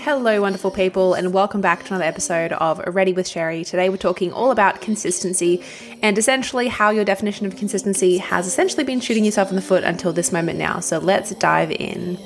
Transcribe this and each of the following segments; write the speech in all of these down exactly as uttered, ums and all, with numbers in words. Hello, wonderful people, and welcome back to another episode of Ready with Sheri. Today we're talking all about consistency and essentially how your definition of consistency has essentially been shooting yourself in the foot until this moment now. So let's dive in.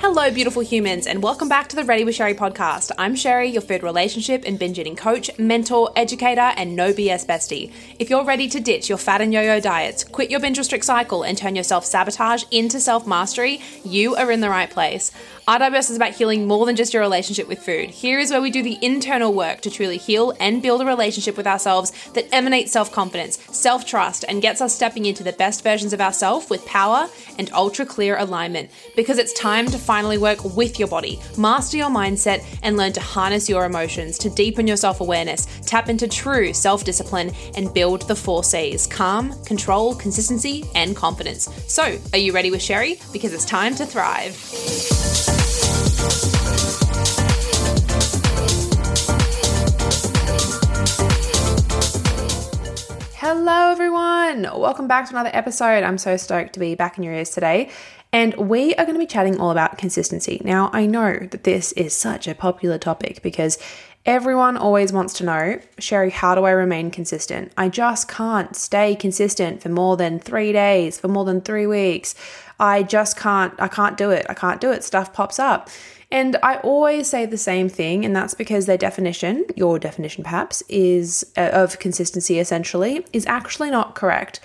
Hello, beautiful humans, and welcome back to the Ready with Sheri podcast. I'm Sheri, your food relationship and binge eating coach, mentor, educator, and no B S bestie. If you're ready to ditch your fat and yo-yo diets, quit your binge restrict cycle, and turn your self-sabotage into self-mastery, you are in the right place. R W S is about healing more than just your relationship with food. Here is where we do the internal work to truly heal and build a relationship with ourselves that emanates self-confidence, self-trust, and gets us stepping into the best versions of ourselves with power and ultra-clear alignment. Because it's time to finally work with your body, master your mindset, and learn to harness your emotions to deepen your self-awareness, tap into true self-discipline, and build the four C's: calm, control, consistency, and confidence. So, are you ready with Sheri? Because it's time to thrive. Hello everyone, welcome back to another episode. I'm so stoked to be back in your ears today, and we are going to be chatting all about consistency. Now, I know that this is such a popular topic because everyone always wants to know, Sheri, how do I remain consistent? I just can't stay consistent for more than three days, for more than three weeks. I just can't, I can't do it. I can't do it. Stuff pops up. And I always say the same thing, and that's because their definition, your definition perhaps, is uh, of consistency essentially, is actually not correct.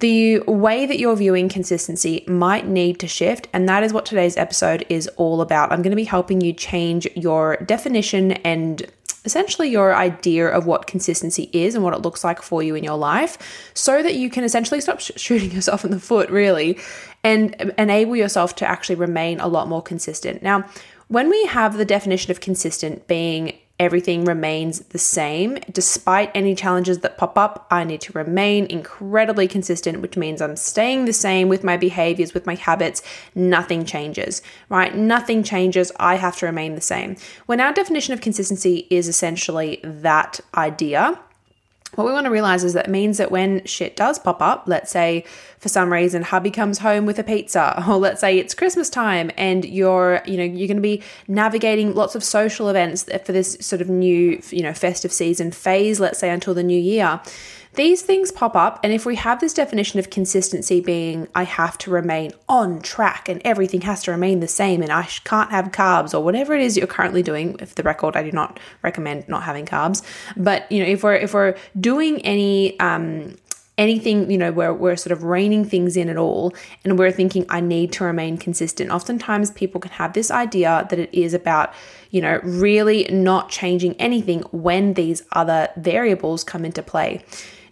The way that you're viewing consistency might need to shift, and that is what today's episode is all about. I'm going to be helping you change your definition and essentially your idea of what consistency is and what it looks like for you in your life, so that you can essentially stop sh- shooting yourself in the foot, really, and enable yourself to actually remain a lot more consistent. Now, when we have the definition of consistent being everything remains the same, despite any challenges that pop up, I need to remain incredibly consistent, which means I'm staying the same with my behaviors, with my habits. Nothing changes, right? Nothing changes. I have to remain the same. When our definition of consistency is essentially that idea, what we want to realize is that means that when shit does pop up, let's say for some reason hubby comes home with a pizza, or let's say it's Christmas time and you're, you know, you're going to be navigating lots of social events for this sort of new, you know, festive season phase, let's say until the new year. These things pop up, and if we have this definition of consistency being I have to remain on track and everything has to remain the same and I can't have carbs or whatever it is you're currently doing, for the record, I do not recommend not having carbs, but you know, if we're if we're doing any um, anything, you know, where we're sort of reining things in at all and we're thinking I need to remain consistent, oftentimes people can have this idea that it is about, you know, really not changing anything when these other variables come into play.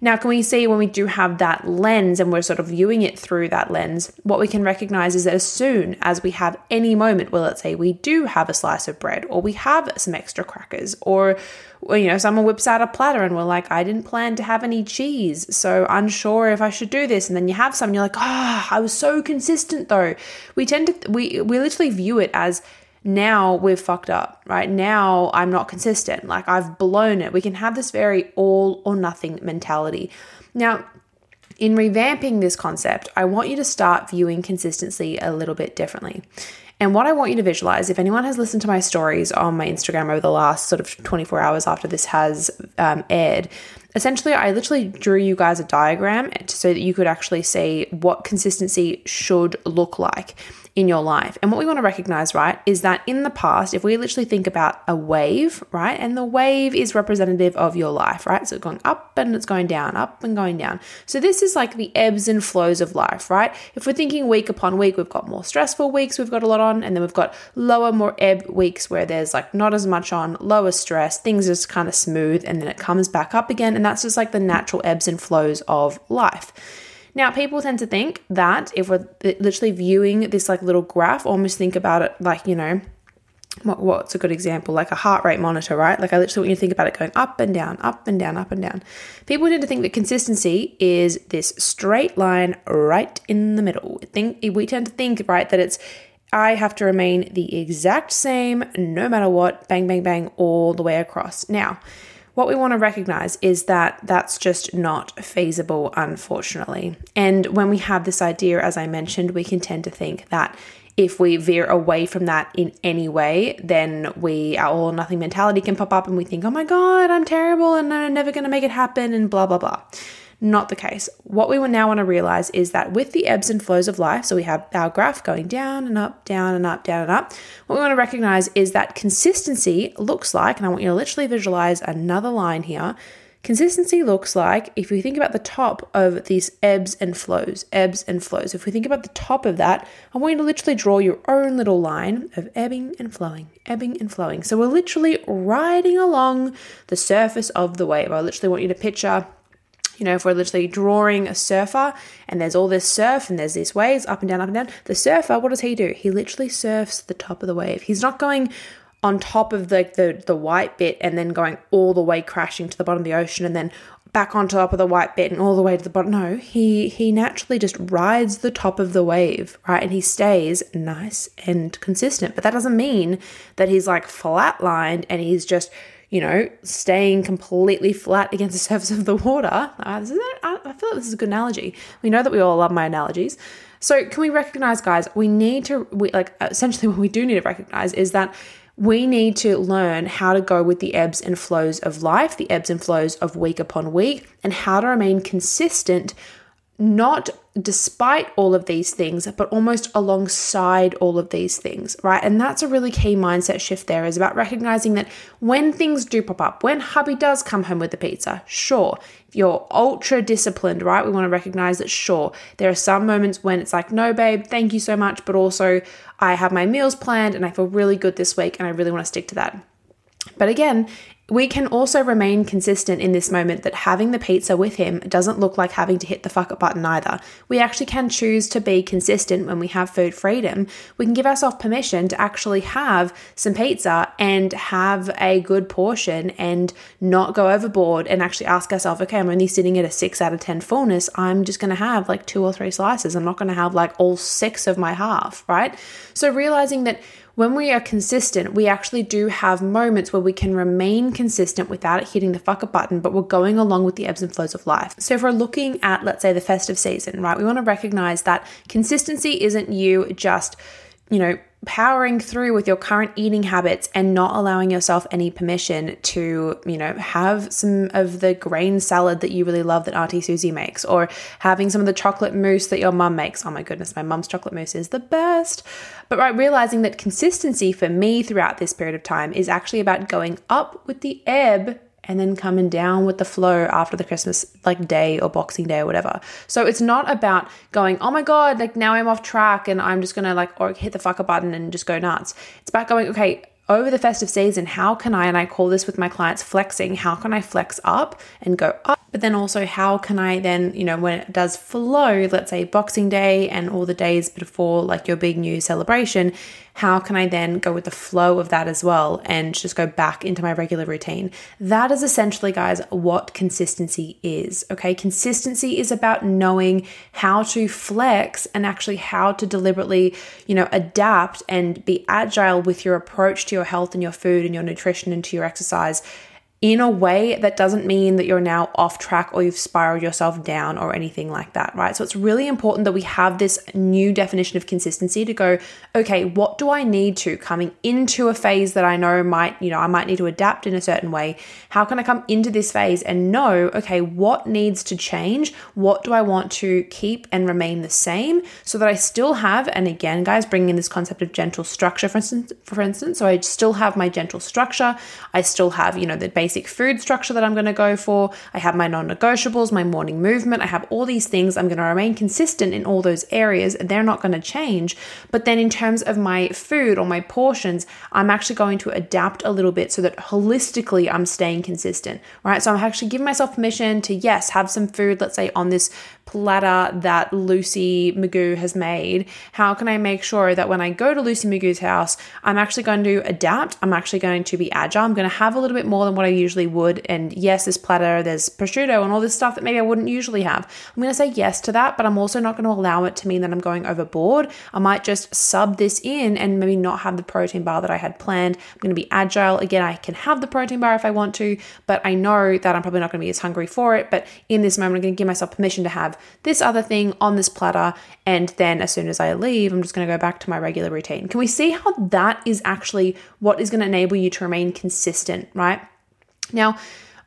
Now, can we see when we do have that lens and we're sort of viewing it through that lens, what we can recognize is that as soon as we have any moment, well, let's say we do have a slice of bread or we have some extra crackers or, you know, someone whips out a platter and we're like, I didn't plan to have any cheese, so unsure if I should do this. And then you have some and you're like, oh, I was so consistent though. We tend to, we, we literally view it as now we've fucked up, right? Now I'm not consistent. Like I've blown it. We can have this very all or nothing mentality. Now, in revamping this concept, I want you to start viewing consistency a little bit differently. And what I want you to visualize, if anyone has listened to my stories on my Instagram over the last sort of twenty-four hours after this has um, aired, essentially, I literally drew you guys a diagram so that you could actually see what consistency should look like in your life. And what we want to recognize, right, is that in the past, if we literally think about a wave, right, and the wave is representative of your life, right? So it's going up and it's going down, up and going down. So this is like the ebbs and flows of life, right? If we're thinking week upon week, we've got more stressful weeks, we've got a lot on, and then we've got lower, more ebb weeks where there's like not as much on, lower stress, things just kind of smooth, and then it comes back up again. And that's just like the natural ebbs and flows of life. Now, people tend to think that if we're literally viewing this like little graph, almost think about it like, you know, what, what's a good example? Like a heart rate monitor, right? Like I literally want you to think about it going up and down, up and down, up and down. People tend to think that consistency is this straight line right in the middle. Think, we tend to think, right, that it's I have to remain the exact same no matter what, bang, bang, bang, all the way across. Now, what we want to recognize is that that's just not feasible, unfortunately. And when we have this idea, as I mentioned, we can tend to think that if we veer away from that in any way, then we our all or nothing mentality can pop up and we think, oh my God, I'm terrible and I'm never going to make it happen and blah, blah, blah. Not the case. What we will now want to realize is that with the ebbs and flows of life, so we have our graph going down and up, down and up, down and up. What we want to recognize is that consistency looks like, and I want you to literally visualize another line here. Consistency looks like, if you think about the top of these ebbs and flows, ebbs and flows, if we think about the top of that, I want you to literally draw your own little line of ebbing and flowing, ebbing and flowing. So we're literally riding along the surface of the wave. I literally want you to picture, you know, if we're literally drawing a surfer and there's all this surf and there's these waves up and down, up and down, the surfer, what does he do? He literally surfs the top of the wave. He's not going on top of the, the the white bit and then going all the way crashing to the bottom of the ocean and then back on top of the white bit and all the way to the bottom. No, he he naturally just rides the top of the wave, right? And he stays nice and consistent. But that doesn't mean that he's like flatlined and he's just, you know, staying completely flat against the surface of the water. Uh, this is a, I feel like this is a good analogy. We know that we all love my analogies. So can we recognize, guys, we need to, we, like essentially what we do need to recognize is that we need to learn how to go with the ebbs and flows of life, the ebbs and flows of week upon week, and how to remain consistent, not despite all of these things, but almost alongside all of these things, right? And that's a really key mindset shift there, is about recognizing that when things do pop up, when hubby does come home with the pizza, sure, if you're ultra disciplined, right? We want to recognize that, sure, there are some moments when it's like, no, babe, thank you so much, but also I have my meals planned and I feel really good this week and I really want to stick to that. But again, we can also remain consistent in this moment that having the pizza with him doesn't look like having to hit the fuck up button either. We actually can choose to be consistent when we have food freedom. We can give ourselves permission to actually have some pizza and have a good portion and not go overboard and actually ask ourselves, okay, I'm only sitting at a six out of ten fullness. I'm just going to have like two or three slices. I'm not going to have like all six of my half, right? So realizing that when we are consistent, we actually do have moments where we can remain consistent without it hitting the fucker button, but we're going along with the ebbs and flows of life. So if we're looking at, let's say, the festive season, right, we want to recognize that consistency isn't you just, you know, powering through with your current eating habits and not allowing yourself any permission to, you know, have some of the grain salad that you really love that Auntie Susie makes, or having some of the chocolate mousse that your mum makes. Oh my goodness, my mum's chocolate mousse is the best. But right, realizing that consistency for me throughout this period of time is actually about going up with the ebb and then coming down with the flow after the Christmas like day or Boxing Day or whatever. So it's not about going, oh my God, like now I'm off track and I'm just going to like or hit the fucker button and just go nuts. It's about going, okay, over the festive season, how can I, and I call this with my clients flexing, how can I flex up and go up? But then also how can I then, you know, when it does flow, let's say Boxing Day and all the days before like your big new celebration, how can I then go with the flow of that as well and just go back into my regular routine? That is essentially, guys, what consistency is, okay? Consistency is about knowing how to flex and actually how to deliberately, you know, adapt and be agile with your approach to your health and your food and your nutrition and to your exercise in a way that doesn't mean that you're now off track or you've spiraled yourself down or anything like that, right? So it's really important that we have this new definition of consistency to go, okay, what do I need to coming into a phase that I know might, you know, I might need to adapt in a certain way. How can I come into this phase and know, okay, what needs to change? What do I want to keep and remain the same so that I still have, and again, guys, bringing in this concept of gentle structure, for instance, for instance, so I still have my gentle structure. I still have, you know, the basic food structure that I'm going to go for. I have my non-negotiables, my morning movement. I have all these things. I'm going to remain consistent in all those areas. They're not going to change. But then in terms of my food or my portions, I'm actually going to adapt a little bit so that holistically I'm staying consistent, right? So I'm actually giving myself permission to, yes, have some food, let's say on this platter that Lucy Magoo has made. How can I make sure that when I go to Lucy Magoo's house, I'm actually going to adapt. I'm actually going to be agile. I'm going to have a little bit more than what I usually would. And yes, this platter, there's prosciutto and all this stuff that maybe I wouldn't usually have. I'm going to say yes to that, but I'm also not going to allow it to mean that I'm going overboard. I might just sub this in and maybe not have the protein bar that I had planned. I'm going to be agile. Again, I can have the protein bar if I want to, but I know that I'm probably not going to be as hungry for it. But in this moment, I'm going to give myself permission to have have this other thing on this platter, and then as soon as I leave, I'm just going to go back to my regular routine. Can we see how that is actually what is going to enable you to remain consistent, right? Now,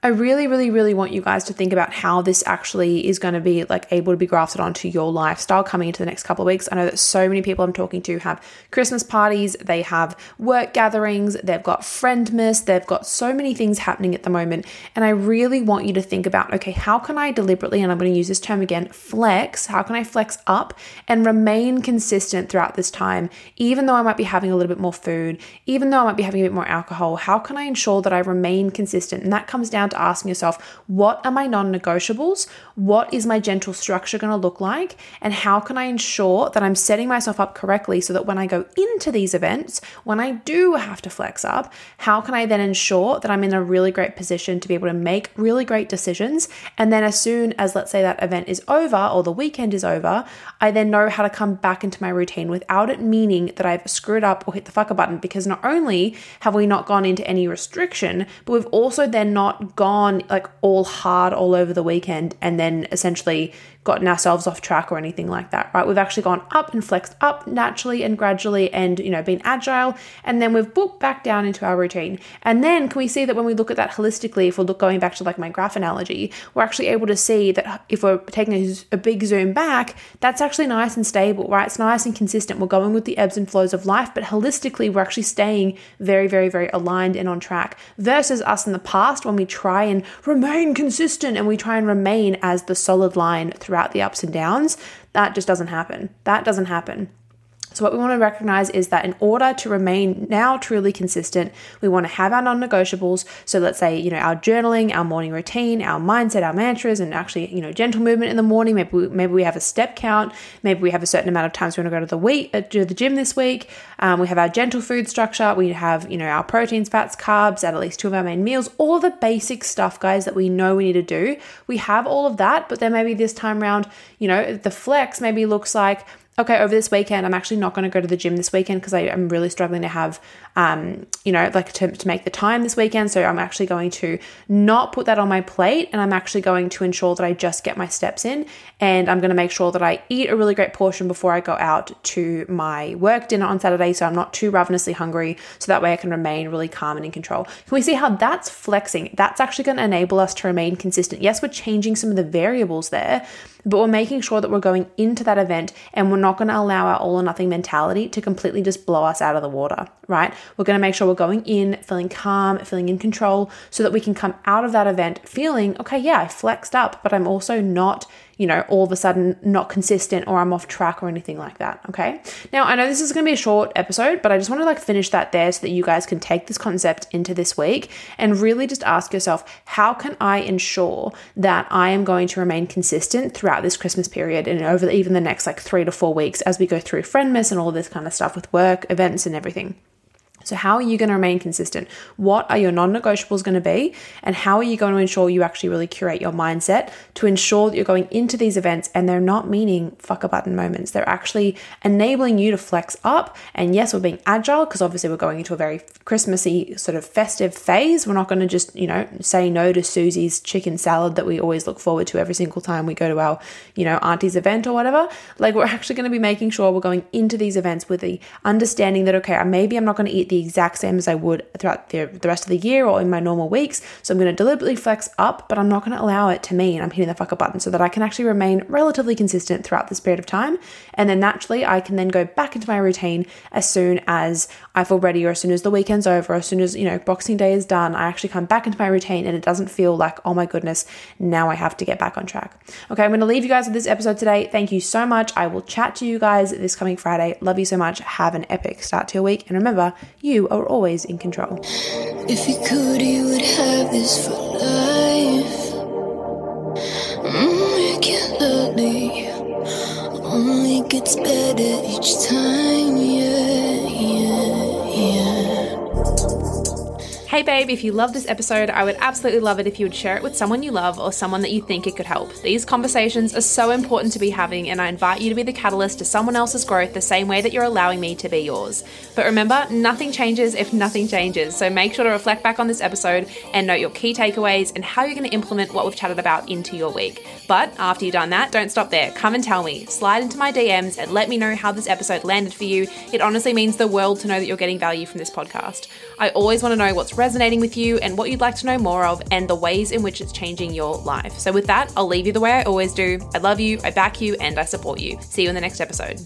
I really, really, really want you guys to think about how this actually is going to be like able to be grafted onto your lifestyle coming into the next couple of weeks. I know that so many people I'm talking to have Christmas parties, they have work gatherings, they've got Friendmas, they've got so many things happening at the moment. And I really want you to think about, okay, how can I deliberately, and I'm going to use this term again, flex, how can I flex up and remain consistent throughout this time, even though I might be having a little bit more food, even though I might be having a bit more alcohol, how can I ensure that I remain consistent? And that comes down to asking yourself, what are my non-negotiables? What is my gentle structure going to look like? And how can I ensure that I'm setting myself up correctly so that when I go into these events, when I do have to flex up, how can I then ensure that I'm in a really great position to be able to make really great decisions? And then as soon as, let's say, that event is over or the weekend is over, I then know how to come back into my routine without it meaning that I've screwed up or hit the fucker button, because not only have we not gone into any restriction, but we've also then not gone like all hard all over the weekend and then essentially gotten ourselves off track or anything like that, right? We've actually gone up and flexed up naturally and gradually and, you know, been agile. And then we've booked back down into our routine. And then can we see that when we look at that holistically, if we're look, going back to like my graph analogy, we're actually able to see that if we're taking a, a big zoom back, that's actually nice and stable, right? It's nice and consistent. We're going with the ebbs and flows of life, but holistically, we're actually staying very, very, very aligned and on track versus us in the past when we try try and remain consistent and we try and remain as the solid line throughout the ups and downs. That just doesn't happen. That doesn't happen. So what we want to recognize is that in order to remain now truly consistent, we want to have our non-negotiables. So let's say, you know, our journaling, our morning routine, our mindset, our mantras, and actually, you know, gentle movement in the morning. Maybe we, maybe we have a step count. Maybe we have a certain amount of times we want to go to the week, uh, to the gym this week. Um, we have our gentle food structure. We have, you know, our proteins, fats, carbs, at least two of our main meals, all the basic stuff, guys, that we know we need to do. We have all of that, but then maybe this time around, you know, the flex maybe looks like, okay, over this weekend, I'm actually not going to go to the gym this weekend because I am really struggling to have, um, you know, like to, to make the time this weekend. So I'm actually going to not put that on my plate, and I'm actually going to ensure that I just get my steps in, and I'm going to make sure that I eat a really great portion before I go out to my work dinner on Saturday, so I'm not too ravenously hungry, so that way I can remain really calm and in control. Can we see how that's flexing? That's actually going to enable us to remain consistent. Yes, we're changing some of the variables there, but we're making sure that we're going into that event and we're not going to allow our all or nothing mentality to completely just blow us out of the water, right? We're going to make sure we're going in, feeling calm, feeling in control, so that we can come out of that event feeling, okay, yeah, I flexed up, but I'm also not, you know, all of a sudden not consistent or I'm off track or anything like that, okay? Now, I know this is going to be a short episode, but I just want to like finish that there so that you guys can take this concept into this week and really just ask yourself, how can I ensure that I am going to remain consistent throughout this Christmas period and over even the next like three to four weeks as we go through Friendmas and all this kind of stuff with work, events and everything? So how are you going to remain consistent? What are your non-negotiables going to be? And how are you going to ensure you actually really curate your mindset to ensure that you're going into these events and they're not meaning fuck a button moments? They're actually enabling you to flex up. And yes, we're being agile because obviously we're going into a very Christmassy sort of festive phase. We're not going to just, you know, say no to Susie's chicken salad that we always look forward to every single time we go to our, you know, auntie's event or whatever. Like we're actually going to be making sure we're going into these events with the understanding that, okay, maybe I'm not going to eat the exact same as I would throughout the, the rest of the year or in my normal weeks. So I'm going to deliberately flex up, but I'm not going to allow it to mean I'm hitting the fucker button, so that I can actually remain relatively consistent throughout this period of time. And then naturally I can then go back into my routine as soon as I feel ready, or as soon as the weekend's over, or as soon as, you know, Boxing Day is done, I actually come back into my routine and it doesn't feel like, oh my goodness, now I have to get back on track. Okay. I'm going to leave you guys with this episode today. Thank you so much. I will chat to you guys this coming Friday. Love you so much. Have an epic start to your week. And remember, you are always in control. If you could, you would have this for life. Mm, it gets lonely. Only gets better each time, yeah, yeah, yeah. Hey babe, if you loved this episode, I would absolutely love it if you would share it with someone you love or someone that you think it could help. These conversations are so important to be having, and I invite you to be the catalyst to someone else's growth the same way that you're allowing me to be yours. But remember, nothing changes if nothing changes. So make sure to reflect back on this episode and note your key takeaways and how you're going to implement what we've chatted about into your week. But after you've done that, don't stop there. Come and tell me. Slide into my D Ms and let me know how this episode landed for you. It honestly means the world to know that you're getting value from this podcast. I always want to know what's resonating with you and what you'd like to know more of and the ways in which it's changing your life. So with that, I'll leave you the way I always do. I love you, I back you, and I support you. See you in the next episode.